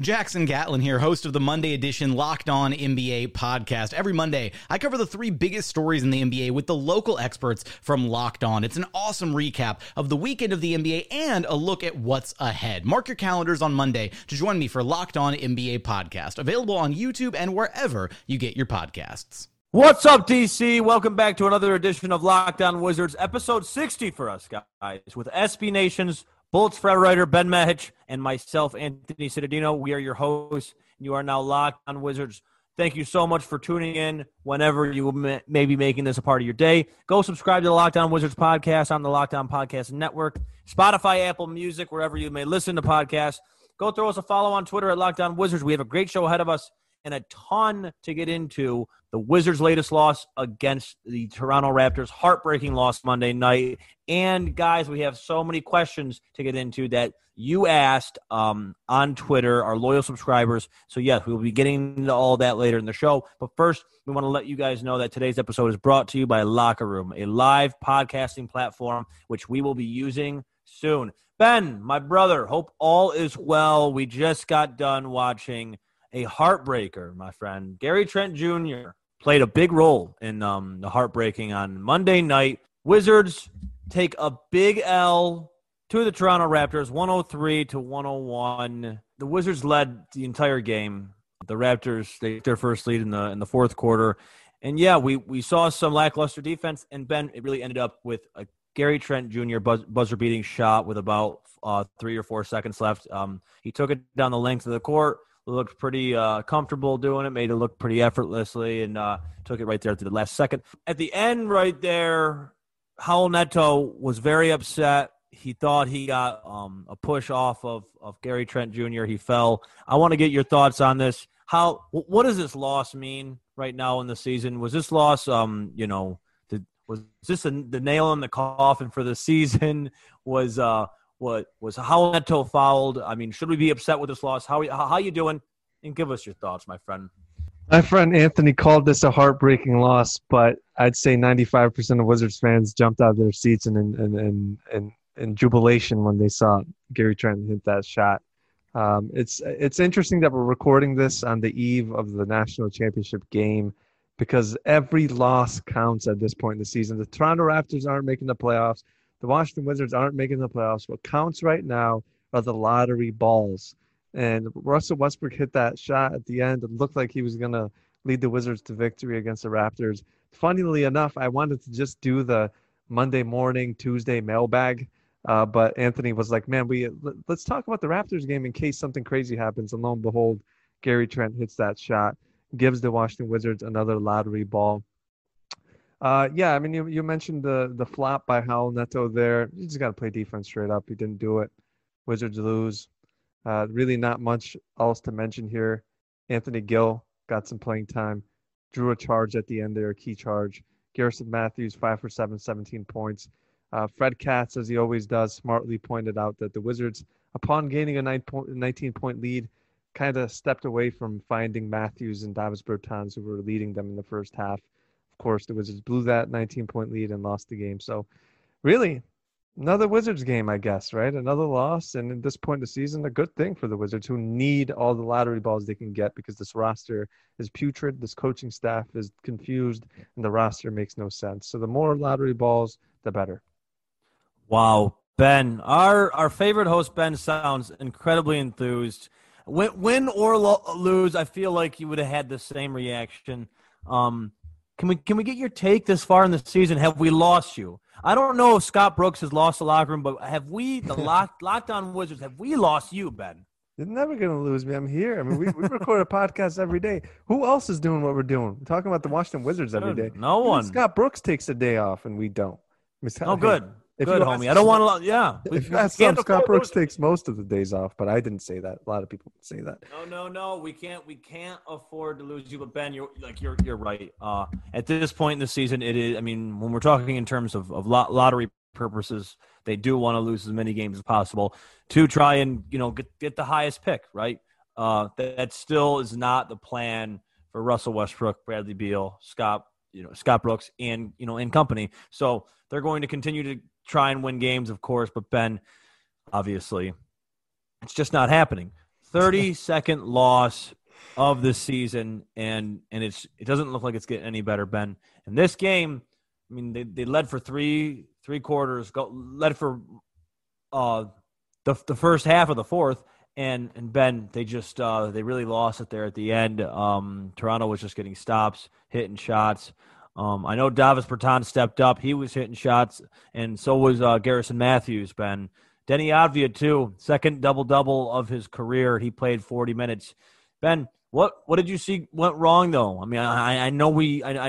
Jackson Gatlin here, host of the Monday edition Locked On NBA podcast. Every Monday, I cover the 3 biggest stories in the NBA with the local experts from Locked On. It's an awesome recap of the weekend of the NBA and a look at what's ahead. Mark your calendars on Monday to join me for Locked On NBA podcast, available on YouTube and wherever you get your podcasts. What's up, DC? Welcome back to another edition of Lockdown Wizards, episode 60 for us, guys, with SB Nation's Bullets Forever writer Ben Mahich and myself, Anthony Cittadino. We are your hosts. You are now Lockdown Wizards. Thank you so much for tuning in whenever you may be making this a part of your day. Go subscribe to the Lockdown Wizards podcast on the Lockdown Podcast Network, Spotify, Apple Music, wherever you may listen to podcasts. Go throw us a follow on Twitter at Lockdown Wizards. We have a great show ahead of us and a ton to get into. The Wizards' latest loss against the Toronto Raptors, heartbreaking loss Monday night. And, guys, we have so many questions to get into that you asked on Twitter, our loyal subscribers. So, yes, we will be getting into all that later in the show. But first, we want to let you guys know that today's episode is brought to you by Locker Room, a live podcasting platform which we will be using soon. Ben, my brother, hope all is well. We just got done watching a heartbreaker, my friend. Gary Trent Jr. played a big role in the heartbreaking on Monday night. Wizards take a big L to the Toronto Raptors, 103-101. The Wizards led the entire game. The Raptors take their first lead in the fourth quarter. And, yeah, we saw some lackluster defense, and, Ben, it really ended up with a Gary Trent Jr. buzzer-beating shot with about 3 or 4 seconds left. He took it down the length of the court. Looked pretty comfortable doing it, made it look pretty effortlessly, and took it right there to the last second. At the end right there, Howell Neto was very upset. He thought he got a push off of Gary Trent Jr. He fell. I want to get your thoughts on this. What does this loss mean right now in the season? Was this loss, was this the nail in the coffin for the season? Was Howell Neto fouled? I mean, should we be upset with this loss? How you doing? And give us your thoughts, my friend. My friend Anthony called this a heartbreaking loss, but I'd say 95% of Wizards fans jumped out of their seats in jubilation when they saw Gary Trent hit that shot. It's interesting that we're recording this on the eve of the national championship game because every loss counts at this point in the season. The Toronto Raptors aren't making the playoffs. The Washington Wizards aren't making the playoffs. What counts right now are the lottery balls. And Russell Westbrook hit that shot at the end. It looked like he was going to lead the Wizards to victory against the Raptors. Funnily enough, I wanted to just do the Monday morning, Tuesday mailbag. But Anthony was like, man, let's talk about the Raptors game in case something crazy happens. And lo and behold, Gary Trent hits that shot, gives the Washington Wizards another lottery ball. Yeah, I mean, you mentioned the flop by Howell Neto there. You just got to play defense straight up. He didn't do it. Wizards lose. Really not much else to mention here. Anthony Gill got some playing time. Drew a charge at the end there, a key charge. Garrison Matthews, 5 for 7, 17 points. Fred Katz, as he always does, smartly pointed out that the Wizards, upon gaining a 19-point lead, kind of stepped away from finding Matthews and Davis Bertans, who were leading them in the first half. Course, the Wizards blew that 19-point lead and lost the game. So really Another Wizards game, I guess, right? Another loss. And at this point in the season, a good thing for the Wizards, who need all the lottery balls they can get because this roster is putrid, this coaching staff is confused, and the roster makes no sense. So the more lottery balls, the better. Wow. Ben, our favorite host, Ben, sounds incredibly enthused. Win or lose, I feel like you would have had the same reaction. Can we get your take this far in the season? Have we lost you? I don't know if Scott Brooks has lost the locker room, but have we, the Lockdown Wizards, have we lost you, Ben? You're never going to lose me. I'm here. I mean, we record a podcast every day. Who else is doing what we're doing? We're talking about the Washington Wizards every day. No one. Even Scott Brooks takes a day off, and we don't. Oh, good. Good, homie. I don't want to – yeah. Scott Brooks takes most of the days off, but I didn't say that. A lot of people say that. No. We can't afford to lose you. But, Ben, you're right. At this point in the season, it is – I mean, when we're talking in terms of lottery purposes, they do want to lose as many games as possible to try and, get the highest pick, right? That still is not the plan for Russell Westbrook, Bradley Beal, Scott Brooks, and, and company. So they're going to continue to – try and win games, of course, but Ben, obviously, it's just not happening. 32nd loss of the season, and it doesn't look like it's getting any better, Ben. And this game, I mean, they led for three quarters, led for the first half of the fourth, and Ben, they just they really lost it there at the end. Toronto was just getting stops, hitting shots. I know Davis Bertans stepped up. He was hitting shots, and so was Garrison Matthews, Ben. Deni Avdija, too, second double-double of his career. He played 40 minutes. Ben, what did you see went wrong, though? I mean, I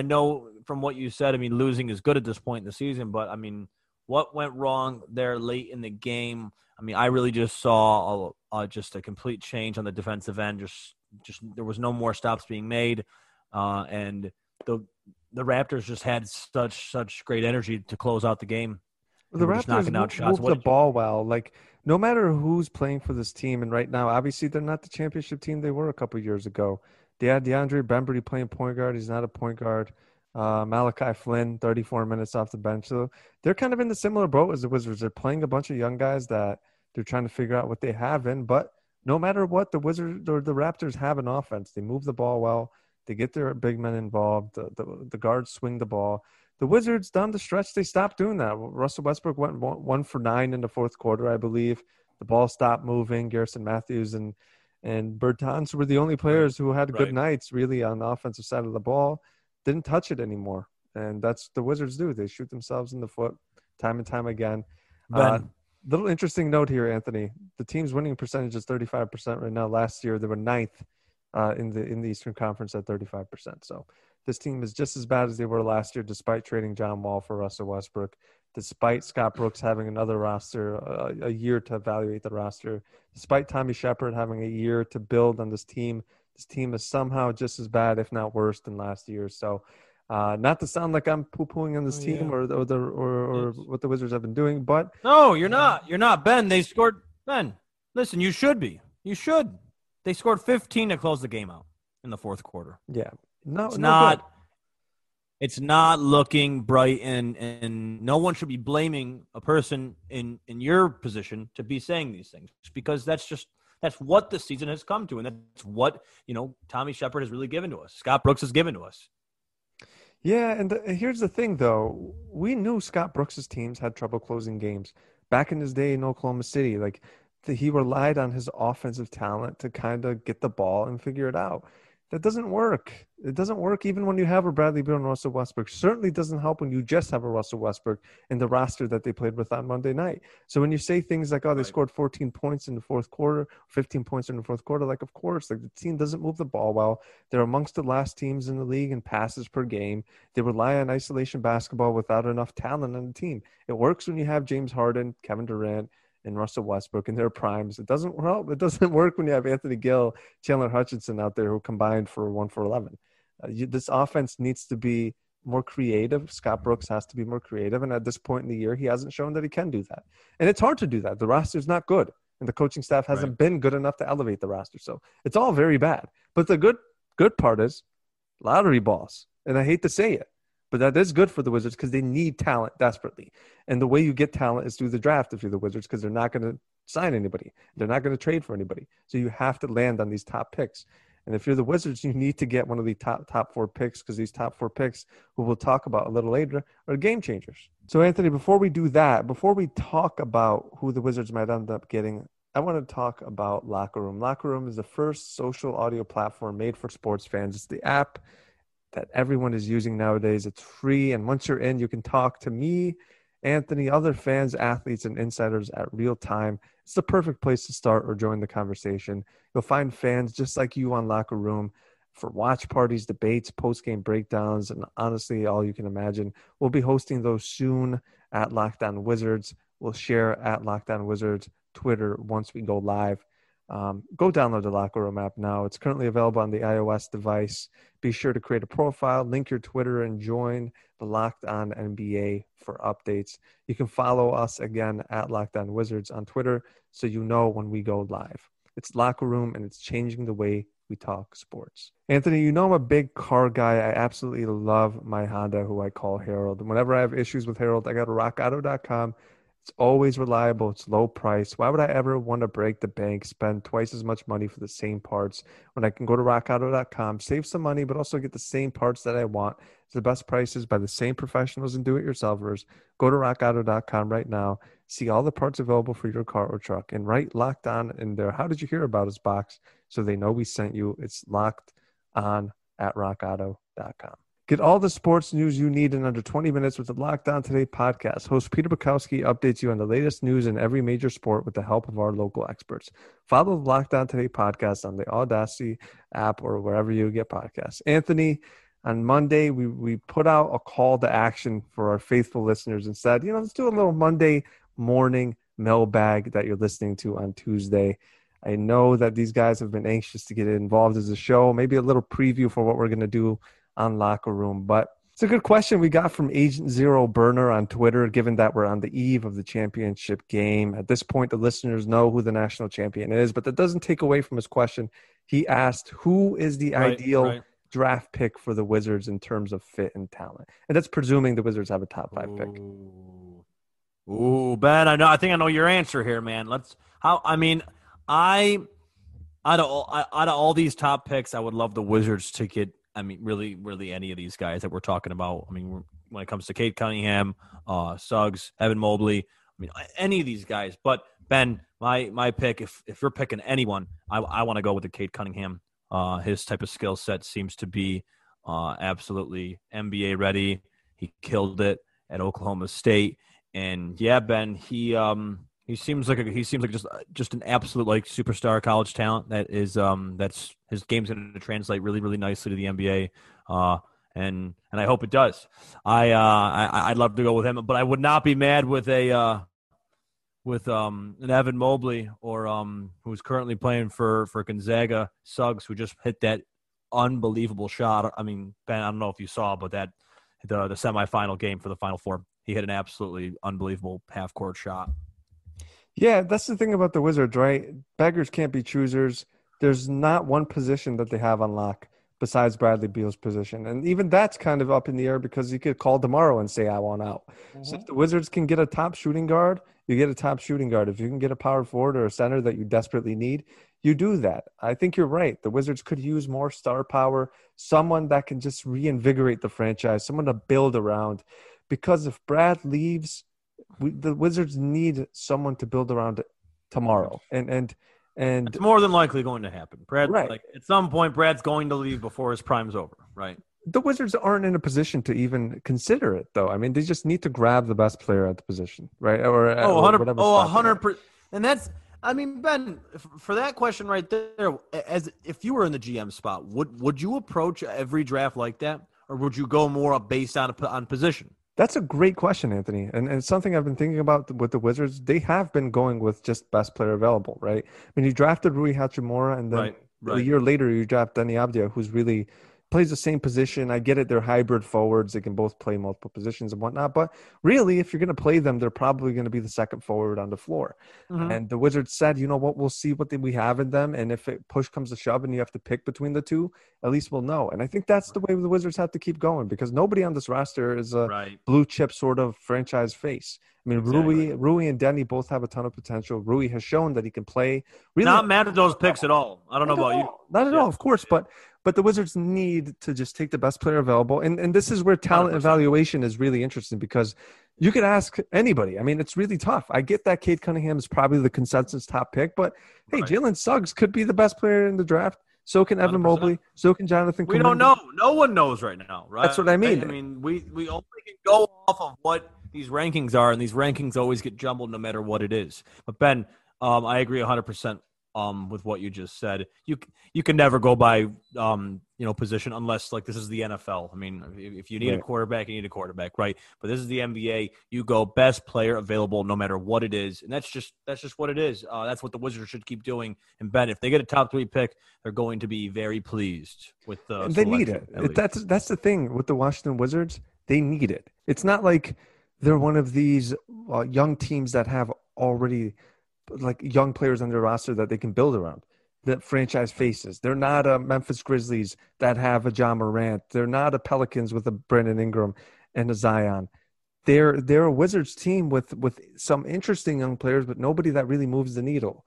know from what you said, I mean, losing is good at this point in the season, but, I mean, what went wrong there late in the game? I mean, I really just saw just a complete change on the defensive end. Just there was no more stops being made, and the Raptors just had such great energy to close out the game. The Raptors knocking out shots. Moved the ball well. Like, no matter who's playing for this team, and right now, obviously, they're not the championship team they were a couple years ago. They had DeAndre Bembry playing point guard. He's not a point guard. Malachi Flynn, 34 minutes off the bench. So they're kind of in the similar boat as the Wizards. They're playing a bunch of young guys that they're trying to figure out what they have in. But no matter what, the Wizards or the Raptors have an offense. They move the ball well. They get their big men involved. The guards swing the ball. The Wizards, down the stretch, they stopped doing that. Russell Westbrook went 1 for 9 in the fourth quarter, I believe. The ball stopped moving. Garrison Matthews and Bertans were the only players who had good nights, really, on the offensive side of the ball. Didn't touch it anymore. And that's what the Wizards do. They shoot themselves in the foot time and time again. Little interesting note here, Anthony. The team's winning percentage is 35% right now. Last year, they were 9th. In the Eastern Conference at 35%. So this team is just as bad as they were last year, despite trading John Wall for Russell Westbrook, despite Scott Brooks having another roster, a year to evaluate the roster, despite Tommy Sheppard having a year to build on this team. This team is somehow just as bad, if not worse, than last year. So not to sound like I'm poo-pooing on this team or what the Wizards have been doing, but no, you're not. You're not, Ben. They scored. Ben, listen, you should be. You should. They scored 15 to close the game out in the fourth quarter. Yeah. No, it's not looking bright, and no one should be blaming a person in your position to be saying these things, because that's what the season has come to, and that's what, Tommy Sheppard has really given to us. Scott Brooks has given to us. Yeah, and here's the thing, though. We knew Scott Brooks' teams had trouble closing games. Back in his day in Oklahoma City, he relied on his offensive talent to kind of get the ball and figure it out. That doesn't work. It doesn't work even when you have a Bradley Beal and Russell Westbrook. Certainly doesn't help when you just have a Russell Westbrook in the roster that they played with on Monday night. So when you say things like, they scored 14 points in the fourth quarter, 15 points in the fourth quarter, of course, the team doesn't move the ball well. They're amongst the last teams in the league in passes per game. They rely on isolation basketball without enough talent on the team. It works when you have James Harden, Kevin Durant, and Russell Westbrook in their primes. It doesn't work when you have Anthony Gill, Chandler Hutchinson out there who combined for 1 for 11. This offense needs to be more creative. Scott Brooks has to be more creative. And at this point in the year, he hasn't shown that he can do that. And it's hard to do that. The roster's not good. And the coaching staff hasn't been good enough to elevate the roster. So it's all very bad. But the good part is lottery balls. And I hate to say it, But that is good for the Wizards because they need talent desperately. And the way you get talent is through the draft if you're the Wizards, because they're not going to sign anybody. They're not going to trade for anybody. So you have to land on these top picks. And if you're the Wizards, you need to get one of the top four picks, because these top four picks, who we'll talk about a little later, are game changers. So, Anthony, before we do that, before we talk about who the Wizards might end up getting, I want to talk about Locker Room. Locker Room is the first social audio platform made for sports fans. It's the app that everyone is using nowadays. It's free. And once you're in, you can talk to me, Anthony, other fans, athletes, and insiders at real time. It's the perfect place to start or join the conversation. You'll find fans just like you on Locker Room for watch parties, debates, post-game breakdowns, and honestly, all you can imagine. We'll be hosting those soon at Lockdown Wizards. We'll share at Lockdown Wizards Twitter once we go live. Go download the Locker Room app now. It's currently available on the iOS device. Be sure to create a profile, link your Twitter, and join the Locked On NBA for updates. You can follow us again at Locked On Wizards on Twitter so you know when we go live. It's Locker Room, and it's changing the way we talk sports. Anthony, you know I'm a big car guy. I absolutely love my Honda, who I call Harold. And whenever I have issues with Harold, I go to RockAuto.com. It's always reliable. It's low price. Why would I ever want to break the bank, spend twice as much money for the same parts when I can go to rockauto.com, save some money, but also get the same parts that I want? It's the best prices by the same professionals and do-it-yourselfers. Go to rockauto.com right now. See all the parts available for your car or truck, and write Locked On in there. How did you hear about us box? So they know we sent you. It's Locked On at rockauto.com. Get all the sports news you need in under 20 minutes with the Locked On Today podcast. Host Peter Bukowski updates you on the latest news in every major sport with the help of our local experts. Follow the Locked On Today podcast on the Audacity app or wherever you get podcasts. Anthony, on Monday, we put out a call to action for our faithful listeners and said, let's do a little Monday morning mailbag that you're listening to on Tuesday. I know that these guys have been anxious to get involved as a show. Maybe a little preview for what we're going to do on Locker Room, but it's a good question we got from Agent Zero Burner on Twitter. Given that we're on the eve of the championship game at this point, the listeners know who the national champion is, but that doesn't take away from his question. He asked, who is the ideal draft pick for the Wizards in terms of fit and talent? And that's presuming the Wizards have a top five pick. Ooh, Ben, I think I know your answer here, man. Out of all these top picks, I would love the Wizards to get, really any of these guys that we're talking about. When it comes to Cade Cunningham, Suggs, Evan Mobley, any of these guys. But, Ben, my pick, if you're picking anyone, I want to go with the Cade Cunningham. His type of skill set seems to be absolutely NBA ready. He killed it at Oklahoma State. And, yeah, Ben, he seems like just an absolute superstar college talent. That's his game's going to translate really, really nicely to the NBA, and I hope it does. I'd love to go with him, but I would not be mad with an Evan Mobley or who's currently playing for Gonzaga, Suggs, who just hit that unbelievable shot. Ben, I don't know if you saw, but that the semifinal game for the Final Four, he hit an absolutely unbelievable half court shot. Yeah, that's the thing about the Wizards, right? Beggars can't be choosers. There's not one position that they have on lock besides Bradley Beal's position. And even that's kind of up in the air, because you could call tomorrow and say, I want out. Mm-hmm. So if the Wizards can get a top shooting guard, you get a top shooting guard. If you can get a power forward or a center that you desperately need, you do that. I think you're right. The Wizards could use more star power, someone that can just reinvigorate the franchise, someone to build around. Because if Brad leaves, the Wizards need someone to build around tomorrow, and it's more than likely going to happen. Brad, right. At some point, Brad's going to leave before his prime's over, right? The Wizards aren't in a position to even consider it, though. They just need to grab the best player at the position, right? Or 100%. Oh, 100%. And that's, Ben, for that question right there, as if you were in the GM spot, would you approach every draft like that, or would you go more based on position? That's a great question, Anthony. And it's something I've been thinking about with the Wizards. They have been going with just best player available, right? You drafted Rui Hachimura, and then a year later you draft Deni Avdija, who's really plays the same position. I get it. They're hybrid forwards. They can both play multiple positions and whatnot. But really, if you're going to play them, they're probably going to be the second forward on the floor. Mm-hmm. And the Wizards said, you know what, we'll see what we have in them. And if it push comes to shove and you have to pick between the two, at least we'll know. And I think that's the way the Wizards have to keep going, because nobody on this roster is a blue chip sort of franchise face. I mean, exactly. Rui and Deni both have a ton of potential. Rui has shown that he can play. Really, not mad at those picks at all. I don't know about you. Not at all, of course. But the Wizards need to just take the best player available. And this is where talent 100%. Evaluation is really interesting, because you could ask anybody. I mean, it's really tough. I get that Cade Cunningham is probably the consensus top pick, but, hey, Jalen Suggs could be the best player in the draft. So can Evan 100%. Mobley. So can Jonathan Kuminga. We don't know. No one knows right now, right? That's what I mean. I mean, we only can go off of what these rankings are, and these rankings always get jumbled no matter what it is. But, Ben, I agree 100%. With what you just said, you can never go by position unless this is the NFL. I mean, if you need a quarterback, you need a quarterback, right? But this is the NBA. You go best player available, no matter what it is, and that's just what it is. That's what the Wizards should keep doing. And Ben, if they get a top 3 pick, they're going to be very pleased with the. And they need it. That's the thing with the Washington Wizards. They need it. It's not like they're one of these young teams that have already. Young players on their roster that they can build around, that franchise faces. They're not a Memphis Grizzlies that have a John Morant. They're not a Pelicans with a Brandon Ingram and a Zion. They're a Wizards team with some interesting young players, but nobody that really moves the needle.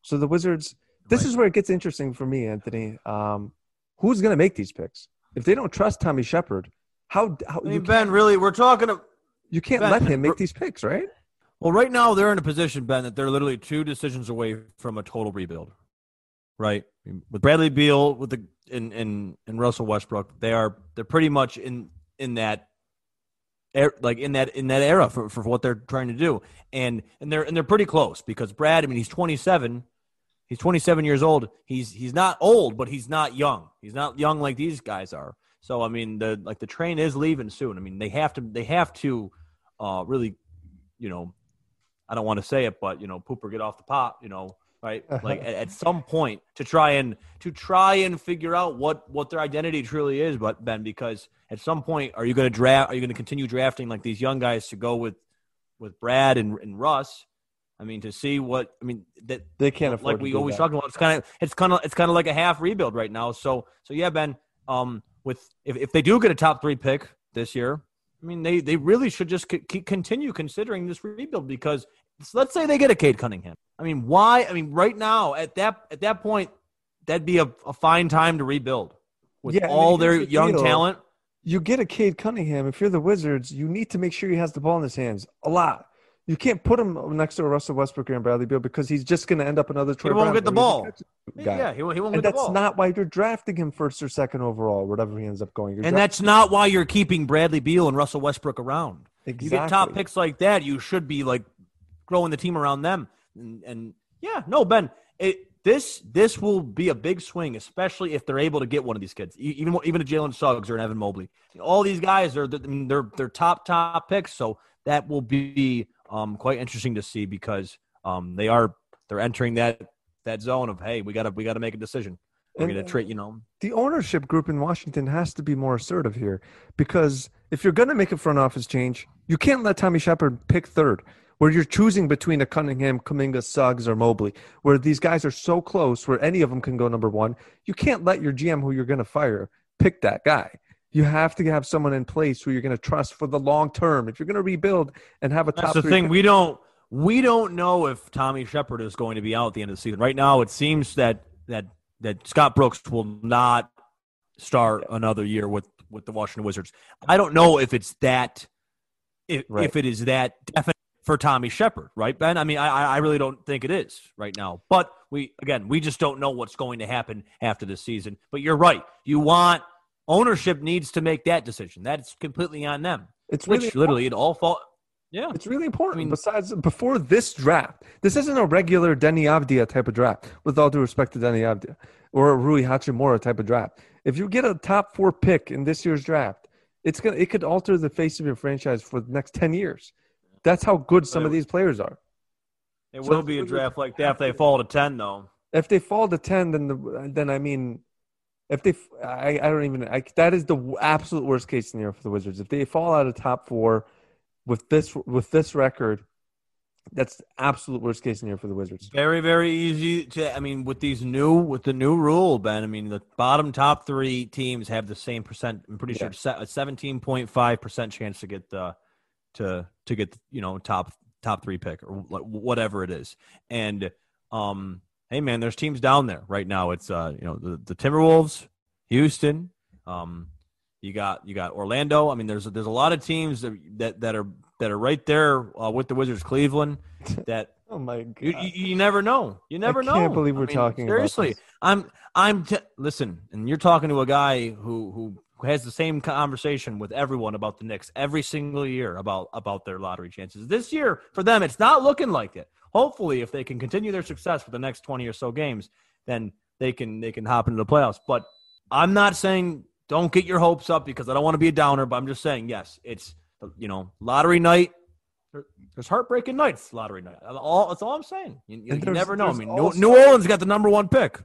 So the Wizards, this is where it gets interesting for me, Anthony. Who's going to make these picks? If they don't trust Tommy Sheppard, how I mean, Ben, really, we're talking to you can't Ben, let him make these picks, right? Well, right now they're in a position, Ben, that they're literally 2 decisions away from a total rebuild, right? With Bradley Beal, with the and Russell Westbrook, they're pretty much in that era for what they're trying to do, and they're pretty close, because Brad, I mean, he's 27 years old. He's not old, but he's not young. He's not young like these guys are. So I mean, the train is leaving soon. I mean, they have to really, I don't want to say it, but pooper get off the pot, right? Like at some point to try and figure out what their identity truly is. But Ben, because at some point, are you going to continue drafting like these young guys to go with Brad and Russ? I mean, to see what, I mean, that they can't afford. Like we always talk about, it's kind of like a half rebuild right now. So yeah, Ben, if they do get a top 3 pick this year, I mean, they really should just continue considering this rebuild, because let's say they get a Cade Cunningham. I mean, why? I mean, right now at that point, that'd be a fine time to rebuild with their young talent. You get a Cade Cunningham. If you're the Wizards, you need to make sure he has the ball in his hands a lot. You can't put him next to Russell Westbrook and Bradley Beal, because he's just going to end up another Troy Brown. He won't get the ball. Yeah, he won't get the ball. And that's not why you're drafting him first or second overall, whatever he ends up going. And that's not why you're keeping Bradley Beal and Russell Westbrook around. Exactly. You get top picks like that, you should be growing the team around them. And yeah, no, Ben, this will be a big swing, especially if they're able to get one of these kids, even a Jalen Suggs or an Evan Mobley. All these guys are they're top picks, so that will be. Quite interesting to see, because they're entering that zone of, hey, we gotta make a decision. We're gonna treat the ownership group in Washington has to be more assertive here, because if you're gonna make a front office change, you can't let Tommy Sheppard pick third, where you're choosing between a Cunningham, Kuminga, Suggs, or Mobley, where these guys are so close where any of them can go number one. You can't let your GM, who you're gonna fire, pick that guy. You have to have someone in place who you're going to trust for the long term. If you're going to rebuild and have a top 3 That's the thing. We don't know if Tommy Sheppard is going to be out at the end of the season. Right now, it seems that Scott Brooks will not start another year with the Washington Wizards. I don't know if it's that if it is that definite for Tommy Sheppard, right, Ben? I mean, I really don't think it is right now. But we just don't know what's going to happen after this season. But you're right. Ownership needs to make that decision. That's completely on them. It's really literally it all falls. Yeah, it's really important. I mean, besides, before this draft, this isn't a regular Deni Avdija type of draft. With all due respect to Deni Avdija or a Rui Hachimura type of draft, if you get a top 4 pick in this year's draft, it could alter the face of your franchise for the next 10 years. That's how good some of these players are. It will be a draft like that if they fall to 10, though. If they fall to 10, then If they, that is the absolute worst case scenario for the Wizards. If they fall out of top four with this record, that's the absolute worst case scenario for the Wizards. Very, very easy to. I mean, with the new rule, Ben. I mean, the bottom top three teams have the same percent. I'm pretty sure a 17.5% chance to get the top three pick or whatever it is. And hey, man, there's teams down there right now. It's the Timberwolves, Houston. You got Orlando. I mean, there's a lot of teams that are right there with the Wizards. Cleveland. That oh my god, you never know. I can't believe we're talking seriously. About this. Listen, and you're talking to a guy who has the same conversation with everyone about the Knicks every single year about their lottery chances. This year for them, it's not looking like it. Hopefully, if they can continue their success for the next 20 or so games, then they can hop into the playoffs. But I'm not saying don't get your hopes up because I don't want to be a downer. But I'm just saying, yes, it's lottery night. There's heartbreaking nights, lottery night. That's all I'm saying. You never know. I mean, New Orleans got the number one pick.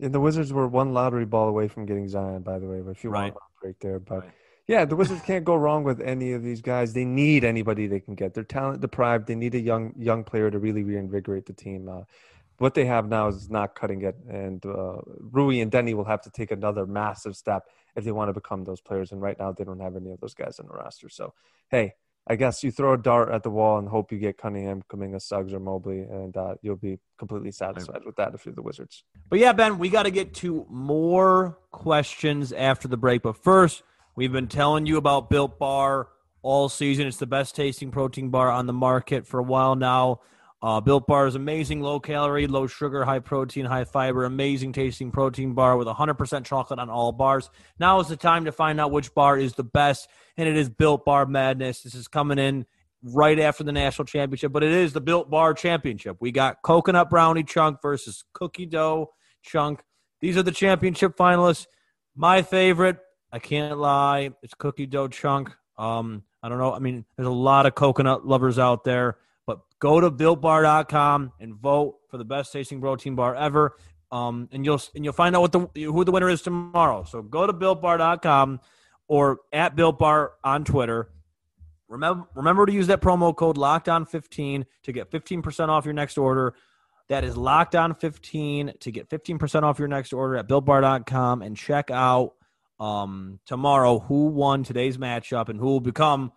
And the Wizards were one lottery ball away from getting Zion, by the way. But if you want to break there, but yeah, the Wizards can't go wrong with any of these guys. They need anybody they can get. They're talent deprived. They need a young player to really reinvigorate the team. What they have now is not cutting it, and Rui and Deni will have to take another massive step if they want to become those players. And right now, they don't have any of those guys on the roster. So, hey, I guess you throw a dart at the wall and hope you get Cunningham, Kuminga, Suggs, or Mobley, and you'll be completely satisfied with that if you're the Wizards. But, yeah, Ben, we got to get to more questions after the break. But first, we've been telling you about Built Bar all season. It's the best-tasting protein bar on the market for a while now. Built Bar is amazing, low-calorie, low-sugar, high-protein, high-fiber, amazing-tasting protein bar with 100% chocolate on all bars. Now is the time to find out which bar is the best, and it is Built Bar Madness. This is coming in right after the national championship, but it is the Built Bar Championship. We got coconut brownie chunk versus cookie dough chunk. These are the championship finalists. My favorite, I can't lie, it's cookie dough chunk. I don't know. I mean, there's a lot of coconut lovers out there. Go to BuiltBar.com and vote for the best tasting protein bar ever, and you'll find out who the winner is tomorrow. So go to BuiltBar.com or at BuiltBar on Twitter. Remember to use that promo code LOCKEDON15 to get 15% off your next order. That is LOCKEDON15 to get 15% off your next order at BuiltBar.com and check out tomorrow who won today's matchup and who will become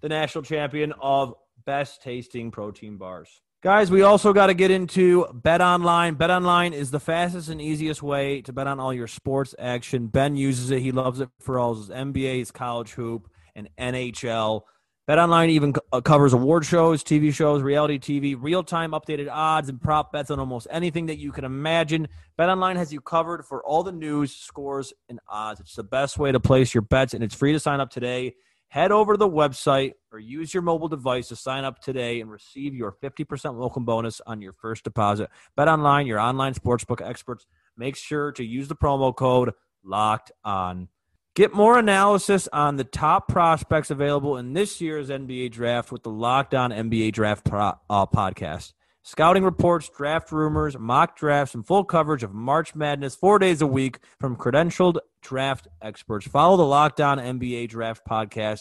the national champion of best tasting protein bars. Guys, we also got to get into BetOnline. BetOnline is the fastest and easiest way to bet on all your sports action. Ben uses it. He loves it for all his NBA, his college hoop, and NHL. BetOnline even covers award shows, TV shows, reality TV, real-time updated odds, and prop bets on almost anything that you can imagine. BetOnline has you covered for all the news, scores, and odds. It's the best way to place your bets, and it's free to sign up today. Head over to the website or use your mobile device to sign up today and receive your 50% welcome bonus on your first deposit. BetOnline, your online sportsbook experts. Make sure to use the promo code LOCKEDON. Get more analysis on the top prospects available in this year's NBA Draft with the Locked On NBA Draft podcast. Scouting reports, draft rumors, mock drafts, and full coverage of March Madness 4 days a week from credentialed draft experts. Follow the Locked On NBA Draft podcast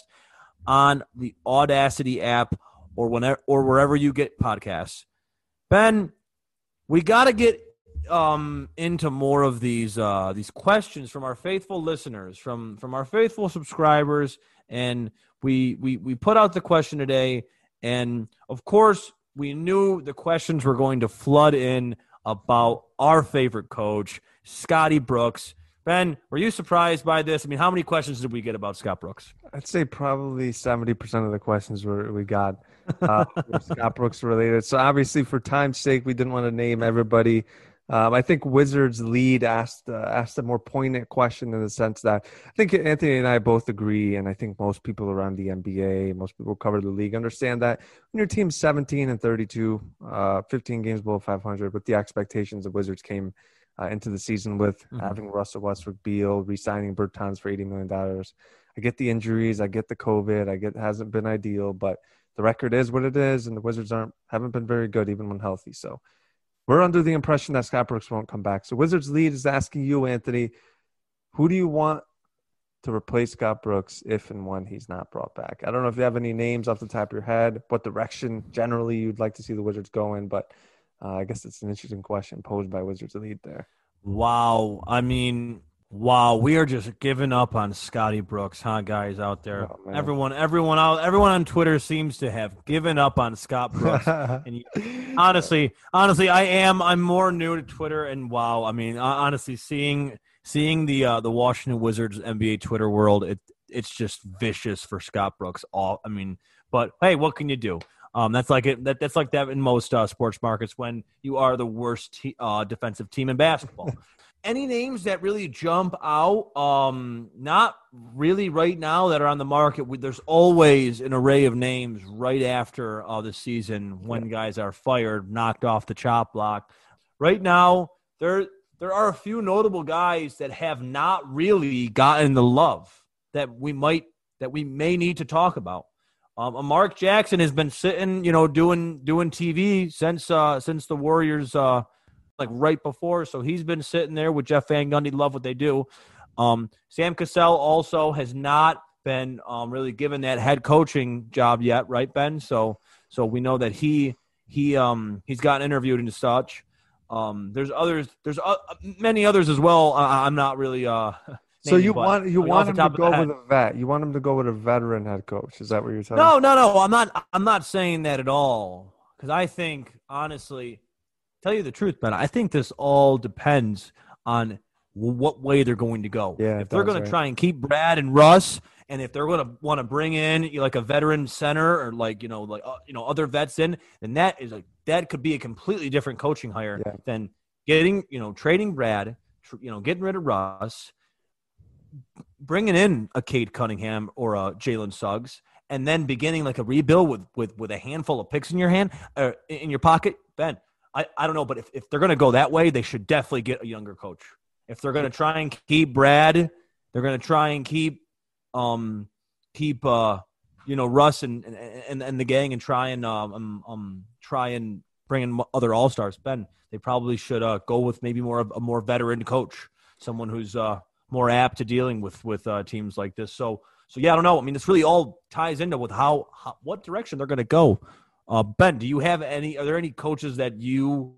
on the Audacity app or wherever you get podcasts. Ben, we got to get into more of these questions from our faithful listeners, from our faithful subscribers, and we put out the question today, and of course we knew the questions were going to flood in about our favorite coach, Scotty Brooks. Ben, were you surprised by this? I mean, how many questions did we get about Scott Brooks? I'd say probably 70% of the questions we got were Scott Brooks related. So obviously, for time's sake, we didn't want to name everybody. I think Wizards Lead asked a more poignant question in the sense that I think Anthony and I both agree, and I think most people around the NBA, most people who cover the league, understand that when your team's 17-32, 15 games below 500, with the expectations the Wizards came into the season with, having Russell Westbrook, Beal, re-signing Bertans for $80 million. I get the injuries. I get the COVID. It hasn't been ideal, but the record is what it is, and the Wizards haven't been very good even when healthy. So we're under the impression that Scott Brooks won't come back. So Wizards Lead is asking you, Anthony, Who do you want to replace Scott Brooks if and when he's not brought back? I don't know if you have any names off the top of your head, what direction generally you'd like to see the Wizards go in, but I guess it's an interesting question posed by Wizards Elite there. Wow. I mean, wow. We are just giving up on Scotty Brooks, huh, guys out there? Oh, everyone on Twitter seems to have given up on Scott Brooks. And honestly, I'm more new to Twitter, and wow. I mean, honestly, seeing the Washington Wizards NBA Twitter world, it's just vicious for Scott Brooks. But hey, what can you do? That's like that in most sports markets when you are the worst defensive team in basketball. Any names that really jump out? Not really right now that are on the market. There's always an array of names right after the season when guys are fired, knocked off the chop block. Right now, there are a few notable guys that have not really gotten the love that we may need to talk about. Mark Jackson has been sitting, doing TV since the Warriors, right before. So he's been sitting there with Jeff Van Gundy. Love what they do. Sam Cassell also has not been really given that head coaching job yet, right, Ben? So we know that he's gotten interviewed and such. There's others. There's many others as well. I'm not really. So you want him to go with a vet. You want him to go with a veteran head coach. Is that what you're saying? No. I'm not saying that at all. Because I think, honestly, tell you the truth, Ben, I think this all depends on what way they're going to go. Yeah, if they're going to try and keep Brad and Russ, and if they're going to want to bring in a veteran center or other vets in, then that is that could be a completely different coaching hire than getting trading Brad, getting rid of Russ. Bringing in a Cade Cunningham or a Jalen Suggs, and then beginning a rebuild with a handful of picks in your hand or in your pocket, Ben. I don't know, but if they're going to go that way, they should definitely get a younger coach. If they're going to try and keep Brad, they're going to try and keep Russ and the gang, and try and bring in other all-stars. Ben, they probably should go with maybe a more veteran coach, someone who's more apt to dealing with teams like this. So yeah, I don't know. I mean, this really all ties into with how what direction they're going to go. Ben, do you have any? Are there any coaches that you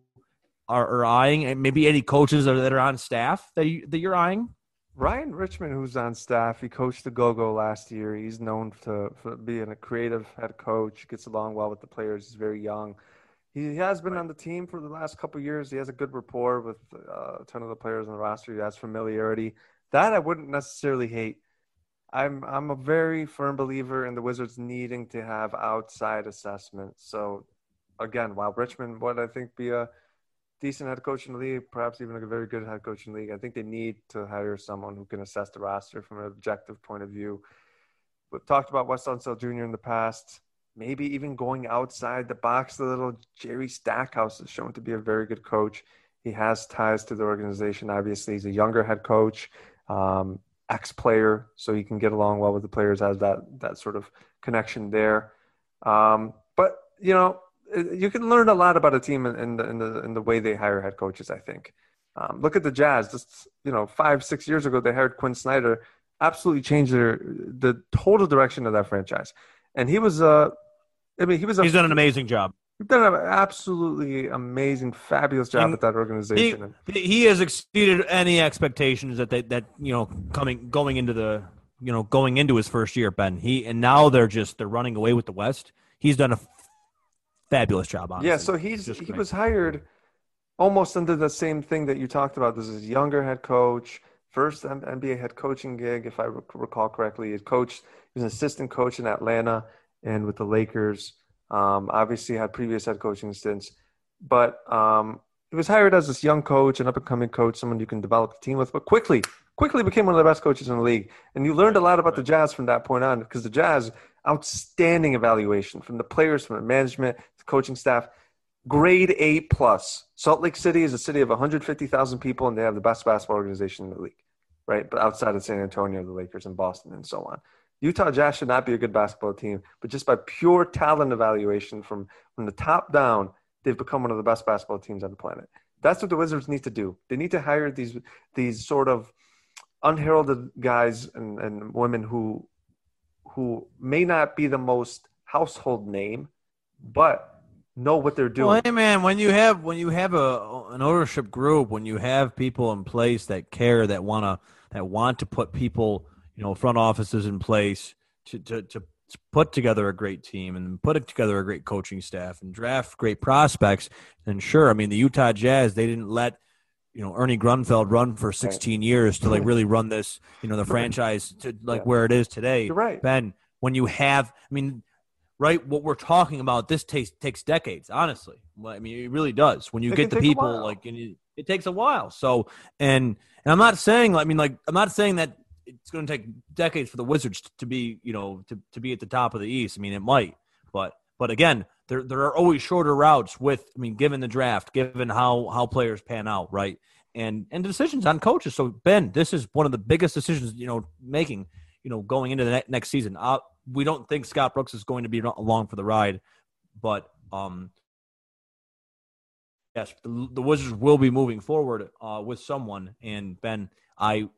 are eyeing, and maybe any coaches that are on staff that you're eyeing? Ryan Richmond, who's on staff, he coached the Go-Go last year. He's known for being a creative head coach. Gets along well with the players. He's very young. He has been on the team for the last couple of years. He has a good rapport with a ton of the players on the roster. He has familiarity. That I wouldn't necessarily hate. I'm a very firm believer in the Wizards needing to have outside assessment. So, again, while Richmond would, I think, be a decent head coach in the league, perhaps even a very good head coach in the league, I think they need to hire someone who can assess the roster from an objective point of view. We've talked about Wes Unseld Jr. in the past. Maybe even going outside the box a little. Jerry Stackhouse is shown to be a very good coach. He has ties to the organization, obviously. He's a younger head coach. Ex-player, so he can get along well with the players, has that sort of connection there. But you can learn a lot about a team in the way they hire head coaches. I think. Look at the Jazz. Just 5-6 years ago, they hired Quinn Snyder, absolutely changed the total direction of that franchise, and he was he's done an amazing job. You've done an absolutely amazing, fabulous job at that organization. He has exceeded any expectations going into his first year, Ben. And now they're running away with the West. He's done a fabulous job, honestly. Yeah, so he was hired almost under the same thing that you talked about. This is younger head coach, first NBA head coaching gig, if I recall correctly. He was an assistant coach in Atlanta and with the Lakers. Obviously had previous head coaching stints, but he was hired as this young coach, an up-and-coming coach, someone you can develop the team with, but quickly became one of the best coaches in the league. And you learned a lot about the Jazz from that point on, because the Jazz, outstanding evaluation from the players, from the management, the coaching staff, grade A plus. Salt Lake City is a city of 150,000 people, and they have the best basketball organization in the league, right? But outside of San Antonio, the Lakers and Boston and so on. Utah Jazz should not be a good basketball team, but just by pure talent evaluation from the top down, they've become one of the best basketball teams on the planet. That's what the Wizards need to do. They need to hire these sort of unheralded guys and women who may not be the most household name, but know what they're doing. Well, hey man, when you have an ownership group, when you have people in place that care, that want to put people, front offices in place to put together a great team and put together a great coaching staff and draft great prospects. And sure, I mean, the Utah Jazz, they didn't let Ernie Grunfeld run for 16 years to really run this, the franchise to where it is today. You're right. Ben, when you have, what we're talking about, this takes decades, honestly. It really does. When you get the people, it takes a while. So, and I'm not saying, I'm not saying that it's going to take decades for the Wizards to be, to be at the top of the East. It might, but again, there are always shorter routes with, given the draft, given how players pan out, right? And decisions on coaches. So, Ben, this is one of the biggest decisions, making, going into the next season. We don't think Scott Brooks is going to be along for the ride, but yes, the Wizards will be moving forward with someone. And, Ben, I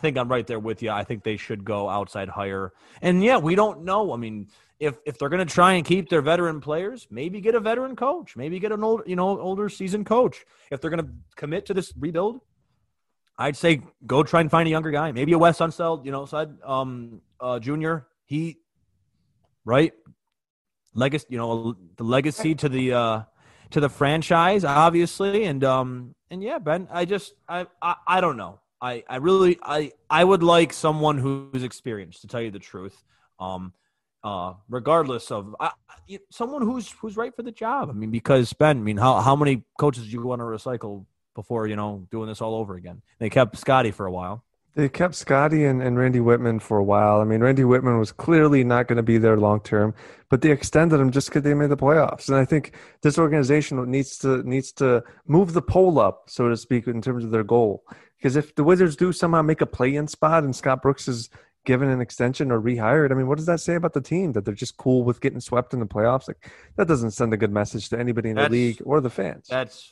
think I'm right there with you. I think they should go outside hire. And, yeah, we don't know. If they're going to try and keep their veteran players, maybe get a veteran coach, maybe get an older seasoned coach. If they're going to commit to this rebuild, I'd say go try and find a younger guy, maybe a Wes Unseld, Junior. He, right, legacy, the legacy to the franchise, obviously, and yeah, Ben, I don't know. I really would like someone who's experienced, to tell you the truth. Regardless of someone who's right for the job. Because Ben, how many coaches do you want to recycle before, doing this all over again? They kept Scotty for a while. They kept Scotty and Randy Whitman for a while. Randy Whitman was clearly not going to be there long term, but they extended him just because they made the playoffs. And I think this organization needs to move the pole up, so to speak, in terms of their goal. Because if the Wizards do somehow make a play-in spot and Scott Brooks is given an extension or rehired, what does that say about the team? That they're just cool with getting swept in the playoffs? That doesn't send a good message to anybody in the league or the fans. That's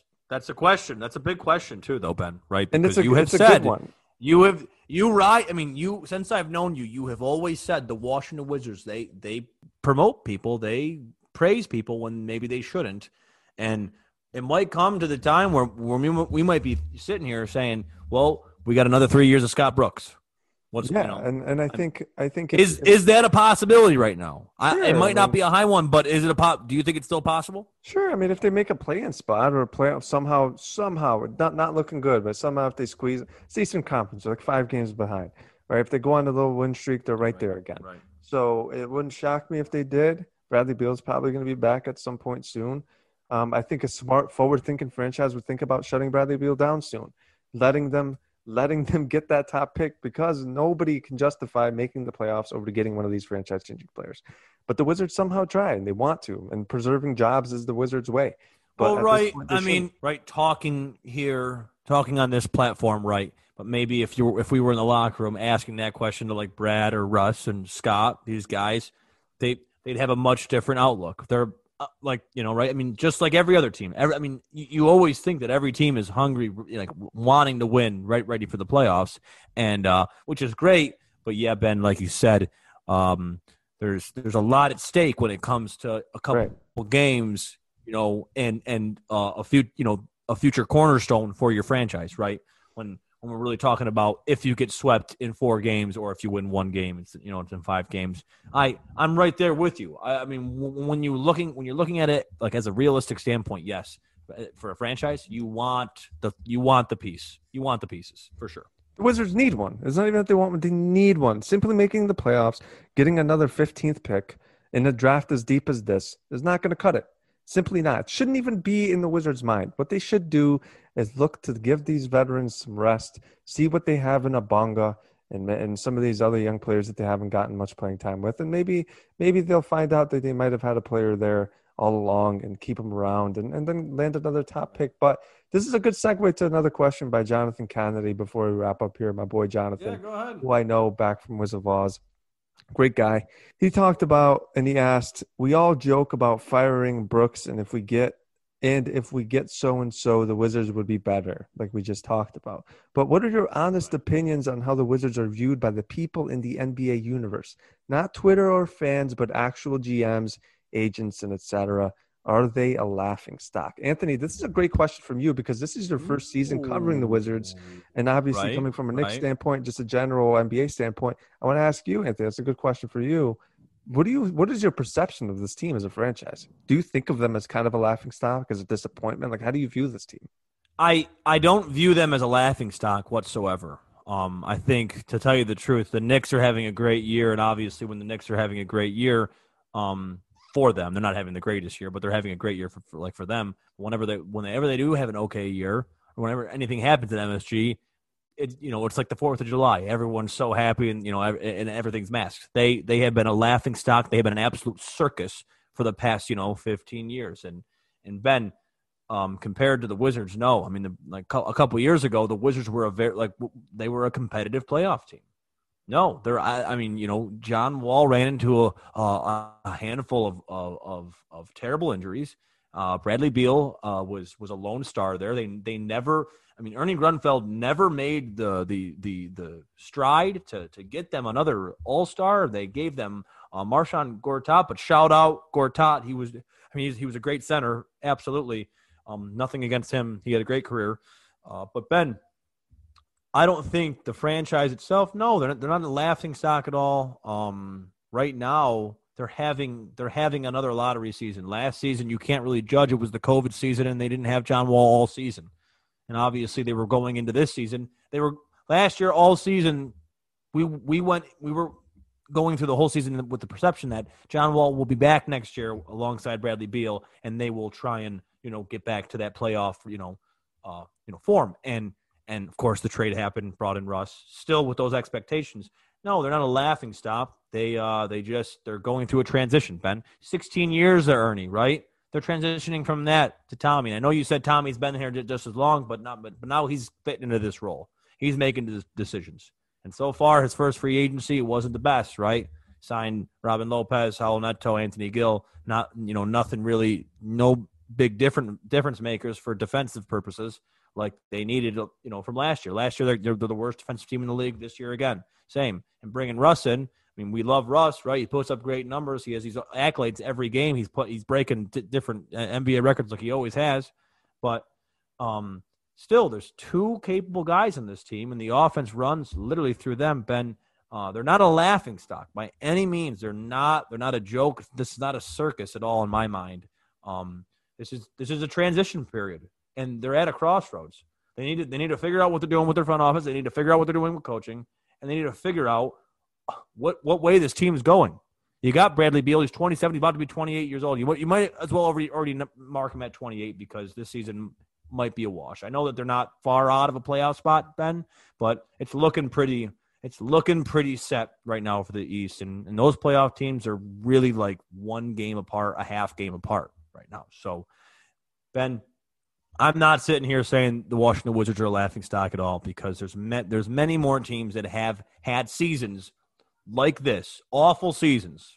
a question. That's a big question too, though, Ben. Right? And it's a good one. Since I've known you, you have always said the Washington Wizards, they promote people, they praise people when maybe they shouldn't, and it might come to the time where we might be sitting here saying, well, we got another 3 years of Scott Brooks. I think is that a possibility right now? Sure, it might not be a high one, but is it do you think it's still possible? Sure. If they make a play-in spot or a playoff somehow, not looking good, but somehow if they squeeze Eastern Conference, they're 5 games behind, right? If they go on a little win streak, they're right there again. Right. So it wouldn't shock me if they did. Bradley Beal's probably going to be back at some point soon. I think a smart, forward-thinking franchise would think about shutting Bradley Beal down soon, letting them get that top pick, because nobody can justify making the playoffs over to getting one of these franchise-changing players. But the Wizards somehow try, and they want to, and preserving jobs is the Wizards' way. But well, right, point, talking on this platform, right, but maybe if we were in the locker room asking that question to Brad or Russ and Scott, these guys, they'd have a much different outlook. They're right? Just like every other team. You always think that every team is hungry, wanting to win, right, ready for the playoffs, and which is great. But yeah, Ben, like you said, there's a lot at stake when it comes to a couple games, and a future cornerstone for your franchise, right? When we're really talking about if you get swept in 4 games or if you win 1 game, it's in 5 games. I'm right there with you. When you're looking at it as a realistic standpoint, yes, for a franchise, you want the piece. You want the pieces for sure. The Wizards need one. It's not even that they want one. They need one. Simply making the playoffs, getting another 15th pick in a draft as deep as this is not going to cut it. Simply not. It shouldn't even be in the Wizards' mind. What they should do is look to give these veterans some rest, see what they have in Abanga and some of these other young players that they haven't gotten much playing time with. And maybe they'll find out that they might have had a player there all along and keep them around and then land another top pick. But this is a good segue to another question by Jonathan Kennedy before we wrap up here. My boy Jonathan, who I know back from Wizard of Oz. Great guy. He talked about, and he asked, we all joke about firing Brooks, and if we get And if we get so-and-so, the Wizards would be better, like we just talked about. But what are your honest opinions on how the Wizards are viewed by the people in the NBA universe? Not Twitter or fans, but actual GMs, agents, and et cetera. Are they a laughingstock? Anthony, this is a great question from you because this is your first season covering the Wizards. And obviously coming from a Knicks standpoint, just a general NBA standpoint, I want to ask you, Anthony, that's a good question for you. What is your perception of this team as a franchise? Do you think of them as kind of a laughingstock, as a disappointment? Like, how do you view this team? I don't view them as a laughingstock whatsoever. I think, to tell you the truth, the Knicks are having a great year, and obviously when the Knicks are having a great year for them, they're not having the greatest year, but they're having a great year for them. Whenever they do have an okay year, or whenever anything happens at MSG, it's like the 4th of July. Everyone's so happy and everything's masked. They have been a laughing stock. They have been an absolute circus for the past, 15 years. And Ben, compared to the Wizards, no. I mean, a couple years ago, the Wizards were a competitive playoff team. No, John Wall ran into a handful of terrible injuries. Bradley Beal was a lone star there. They never – I mean, Ernie Grunfeld never made the stride to get them another all-star. They gave them Marcin Gortat, but shout out Gortat. He was a great center, absolutely. Nothing against him. He had a great career. But, Ben, I don't think the franchise itself – no, they're not a laughing stock at all. Right now – They're having another lottery season. Last season, you can't really judge. It was the COVID season, and they didn't have John Wall all season. And obviously, they were going into this season. They were last year all season. We were going through the whole season with the perception that John Wall will be back next year alongside Bradley Beal, and they will try and get back to that playoff form. And of course, the trade happened, brought in Russ, still with those expectations. No, they're not a laughing stock. They're going through a transition, Ben. 16 years of Ernie, right? They're transitioning from that to Tommy. And I know you said Tommy's been here just as long, but now he's fitting into this role. He's making these decisions. And so far, his first free agency wasn't the best, right? Signed Robin Lopez, Howell Neto, Anthony Gill. Nothing really, no big difference makers for defensive purposes. Like they needed, from last year. Last year, they're the worst defensive team in the league. This year, again, same. And bringing Russ in, I mean, we love Russ, right? He puts up great numbers. He has these accolades every game. He's breaking different NBA records like he always has. But still, there's two capable guys on this team, and the offense runs literally through them, Ben. They're not a laughing stock by any means. They're not a joke. This is not a circus at all in my mind. This is a transition period. And they're at a crossroads. They need to figure out what they're doing with their front office. They need to figure out what they're doing with coaching, and they need to figure out what way this team's going. You got Bradley Beal. He's 27. He's about to be 28 years old. You might as well already mark him at 28 because this season might be a wash. I know that they're not far out of a playoff spot, Ben, but it's looking pretty. It's looking pretty set right now for the East, and those playoff teams are really like one game apart, a half game apart right now. So, Ben, I'm not sitting here saying the Washington Wizards are a laughingstock at all because there's many more teams that have had seasons like this, awful seasons,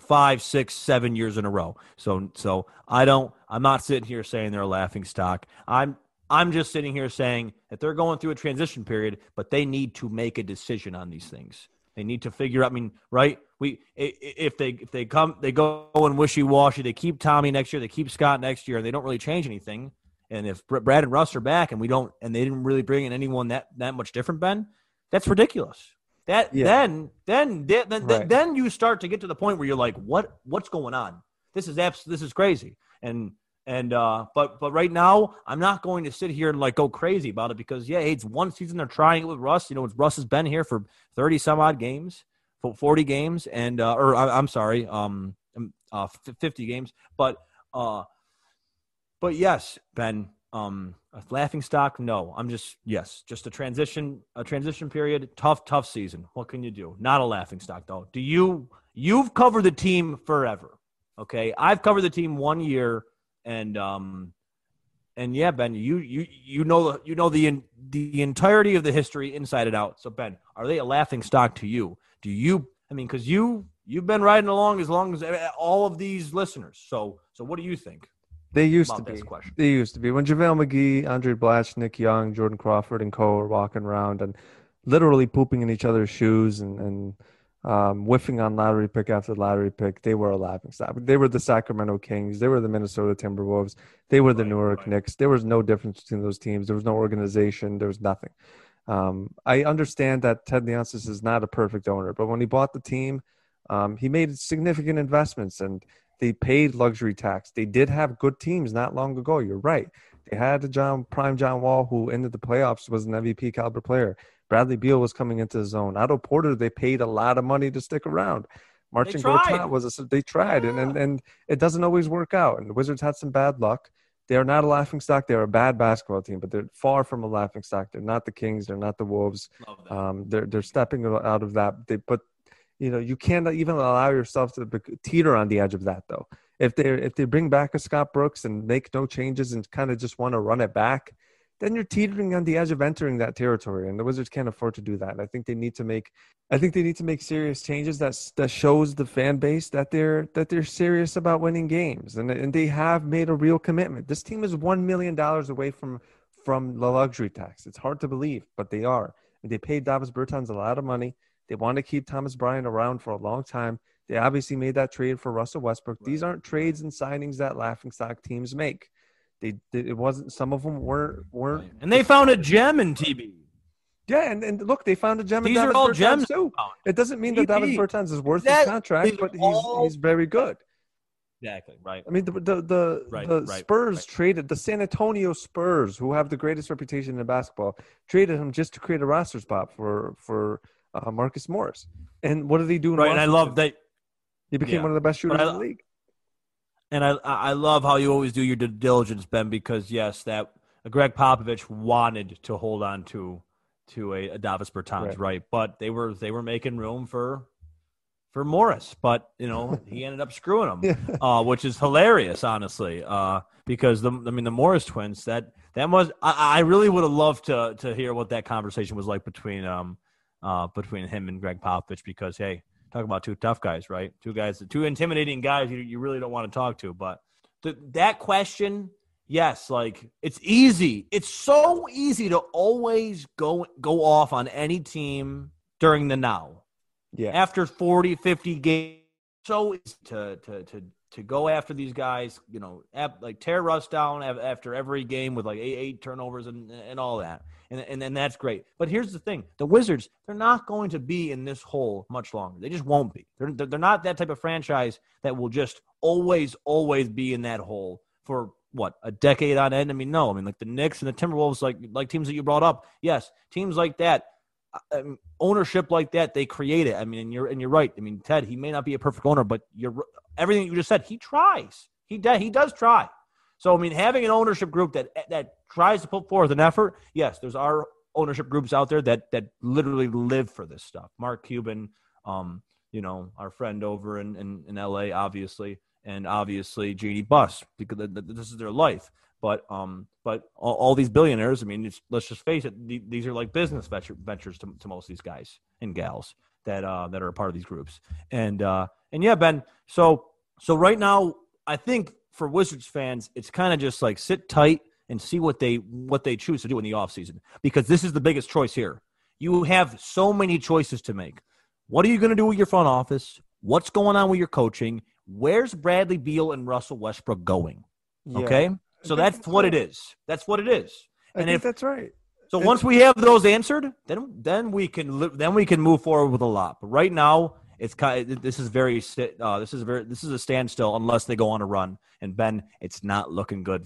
5, 6, 7 years in a row. So I'm not sitting here saying they're a laughingstock. I'm just sitting here saying that they're going through a transition period, but they need to make a decision on these things. They need to figure out. I mean, right? If they go and wishy-washy. They keep Tommy next year. They keep Scott next year, and they don't really change anything. And if Brad and Russ are back, and they didn't really bring in anyone that much different, Ben, that's ridiculous. Then you start to get to the point where you're like, what's going on? This is crazy. But right now, I'm not going to sit here and go crazy about it because it's one season they're trying it with Russ. Russ has been here for 30 some odd games, 40 games, and 50 games. But yes, Ben, a laughing stock. No, just a transition period. Tough season. What can you do? Not a laughing stock though. You've covered the team forever. Okay, I've covered the team 1 year. And yeah, Ben, you know the entirety of the history inside and out. So Ben, are they a laughing stock to you? I mean, because you You've been riding along as long as all of these listeners. So what do you think? They used to be. They used to be. When JaVale McGee, Andre Blatch, Nick Young, Jordan Crawford, and co. are walking around and literally pooping in each other's shoes and whiffing on lottery pick after lottery pick, they were a laughing stock. They were the Sacramento Kings. They were the Minnesota Timberwolves. They were the New York Knicks. There was no difference between those teams. There was no organization. There was nothing. I understand that Ted Leonsis is not a perfect owner, but when he bought the team, he made significant investments, and they paid luxury tax. They did have good teams not long ago. You're right. They had John Wall, who ended the playoffs, was an MVP caliber player. Bradley Beal was coming into his own. Otto Porter, they paid a lot of money to stick around. Marcin Gortat they tried, and it doesn't always work out. And the Wizards had some bad luck. They are not a laughingstock. They're a bad basketball team, but they're far from a laughingstock. They're not the Kings. They're not the Wolves. They're stepping out of that. But you know, you can't even allow yourself to teeter on the edge of that, though. If they bring back a Scott Brooks and make no changes and kind of just want to run it back, then you're teetering on the edge of entering that territory, and the Wizards can't afford to do that. And I think they need to make serious changes that shows the fan base that they're serious about winning games, and they have made a real commitment. This team is $1 million away from the luxury tax. It's hard to believe, but they are. And they paid Davis Bertans a lot of money. They want to keep Thomas Bryant around for a long time. They obviously made that trade for Russell Westbrook. Right. These aren't trades and signings that laughingstock teams make. It wasn't. Some of them weren't. And they found a gem in TB. Yeah, and look, they found a gem. These are all gems too. It doesn't mean that Davis Bertans is worth his contract, but he's very good. Exactly right. I mean, the Spurs traded the San Antonio Spurs, who have the greatest reputation in basketball, traded him just to create a roster spot for Marcus Morris. And what did he do? Right, and I love that he became one of the best shooters in the league. And I love how you always do your due diligence, Ben, because, yes, that Greg Popovich wanted to hold on to a Davis Bertans, right? But they were making room for Morris. But, you know, he ended up screwing him, which is hilarious, honestly, because, the Morris twins, that was – I really would have loved to hear what that conversation was like between him and Greg Popovich because, hey – talk about two tough guys, right? Two intimidating guys you really don't want to talk to. But that question, yes, like it's easy. It's so easy to always go off on any team during the now. Yeah. After 40, 50 games, so easy to go after these guys, you know, like tear Russ down after every game with like eight turnovers and all that. And that's great. But here's the thing. The Wizards, they're not going to be in this hole much longer. They just won't be. They're not that type of franchise that will just always be in that hole for, what, a decade on end? I mean, no. I mean, like the Knicks and the Timberwolves, like teams that you brought up, yes, teams like that, ownership like that, they create it. I mean, and you're right. I mean, Ted, he may not be a perfect owner, but everything you just said, he tries. He does try. So, I mean, having an ownership group that tries to put forth an effort, yes, there's our ownership groups out there that literally live for this stuff. Mark Cuban, you know, our friend over in L.A., obviously, and obviously Jeannie Buss, because this is their life. But all these billionaires, I mean, let's just face it, these are like business ventures to most of these guys and gals that are a part of these groups. And yeah, Ben, so right now I think – for Wizards fans, it's kind of just like sit tight and see what they choose to do in the offseason, because this is the biggest choice here. You have so many choices to make. What are you going to do with your front office? What's going on with your coaching? Where's Bradley Beal and Russell Westbrook going? Yeah. Okay? So that's what it is. That's what it is. And I think that's right. So once we have those answered, then we can move forward with a lot. But right now, it's kind of, this is a standstill unless they go on a run. And Ben, it's not looking good.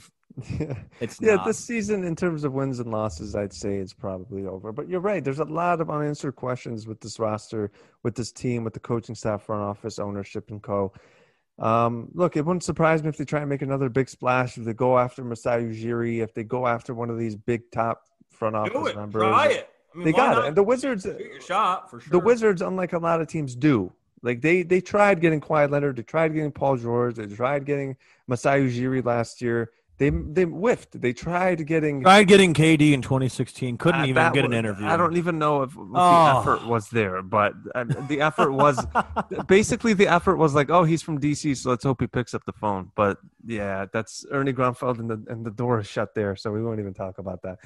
This season in terms of wins and losses, I'd say it's probably over. But you're right. There's a lot of unanswered questions with this roster, with this team, with the coaching staff, front office, ownership, and co. Look, it wouldn't surprise me if they try and make another big splash. If they go after Masai Ujiri, if they go after one of these big top front office members, try it. I mean, they got it. And the Wizards, your shot, for sure. The Wizards, unlike a lot of teams do, like they tried getting Kawhi Leonard, they tried getting Paul George, they tried getting Masai Ujiri last year. They whiffed. They tried getting KD in 2016. Couldn't even get an interview. I don't even know if the effort was there, but the effort was basically like, oh, he's from DC, so let's hope he picks up the phone. But yeah, that's Ernie Grunfeld, and the door is shut there, so we won't even talk about that.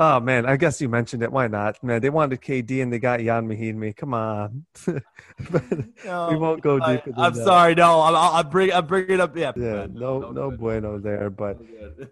Oh man, I guess you mentioned it. Why not? Man, they wanted KD and they got Jan Mahinmi. Come on, we won't go deeper than I'm that. Sorry, no, I bring it up. Yeah, no bueno there. But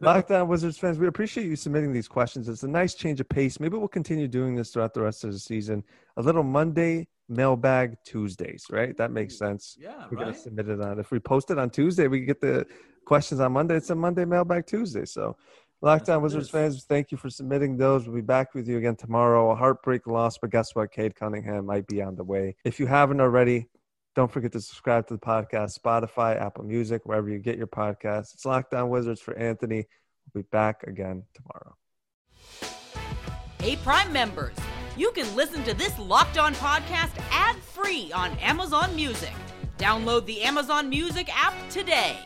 Lockdown Wizards fans, we appreciate you submitting these questions. It's a nice change of pace. Maybe we'll continue doing this throughout the rest of the season. A little Monday mailbag Tuesdays, right? That makes sense. Yeah, we're gonna submit it on. If we post it on Tuesday, we get the questions on Monday. It's a Monday mailbag Tuesday, so. Lockdown Wizards fans, thank you for submitting those. We'll be back with you again tomorrow. A heartbreak loss, but guess what? Cade Cunningham might be on the way. If you haven't already, don't forget to subscribe to the podcast, Spotify, Apple Music, wherever you get your podcasts. It's Lockdown Wizards for Anthony. We'll be back again tomorrow. Hey, Prime members, you can listen to this Locked On podcast ad-free on Amazon Music. Download the Amazon Music app today.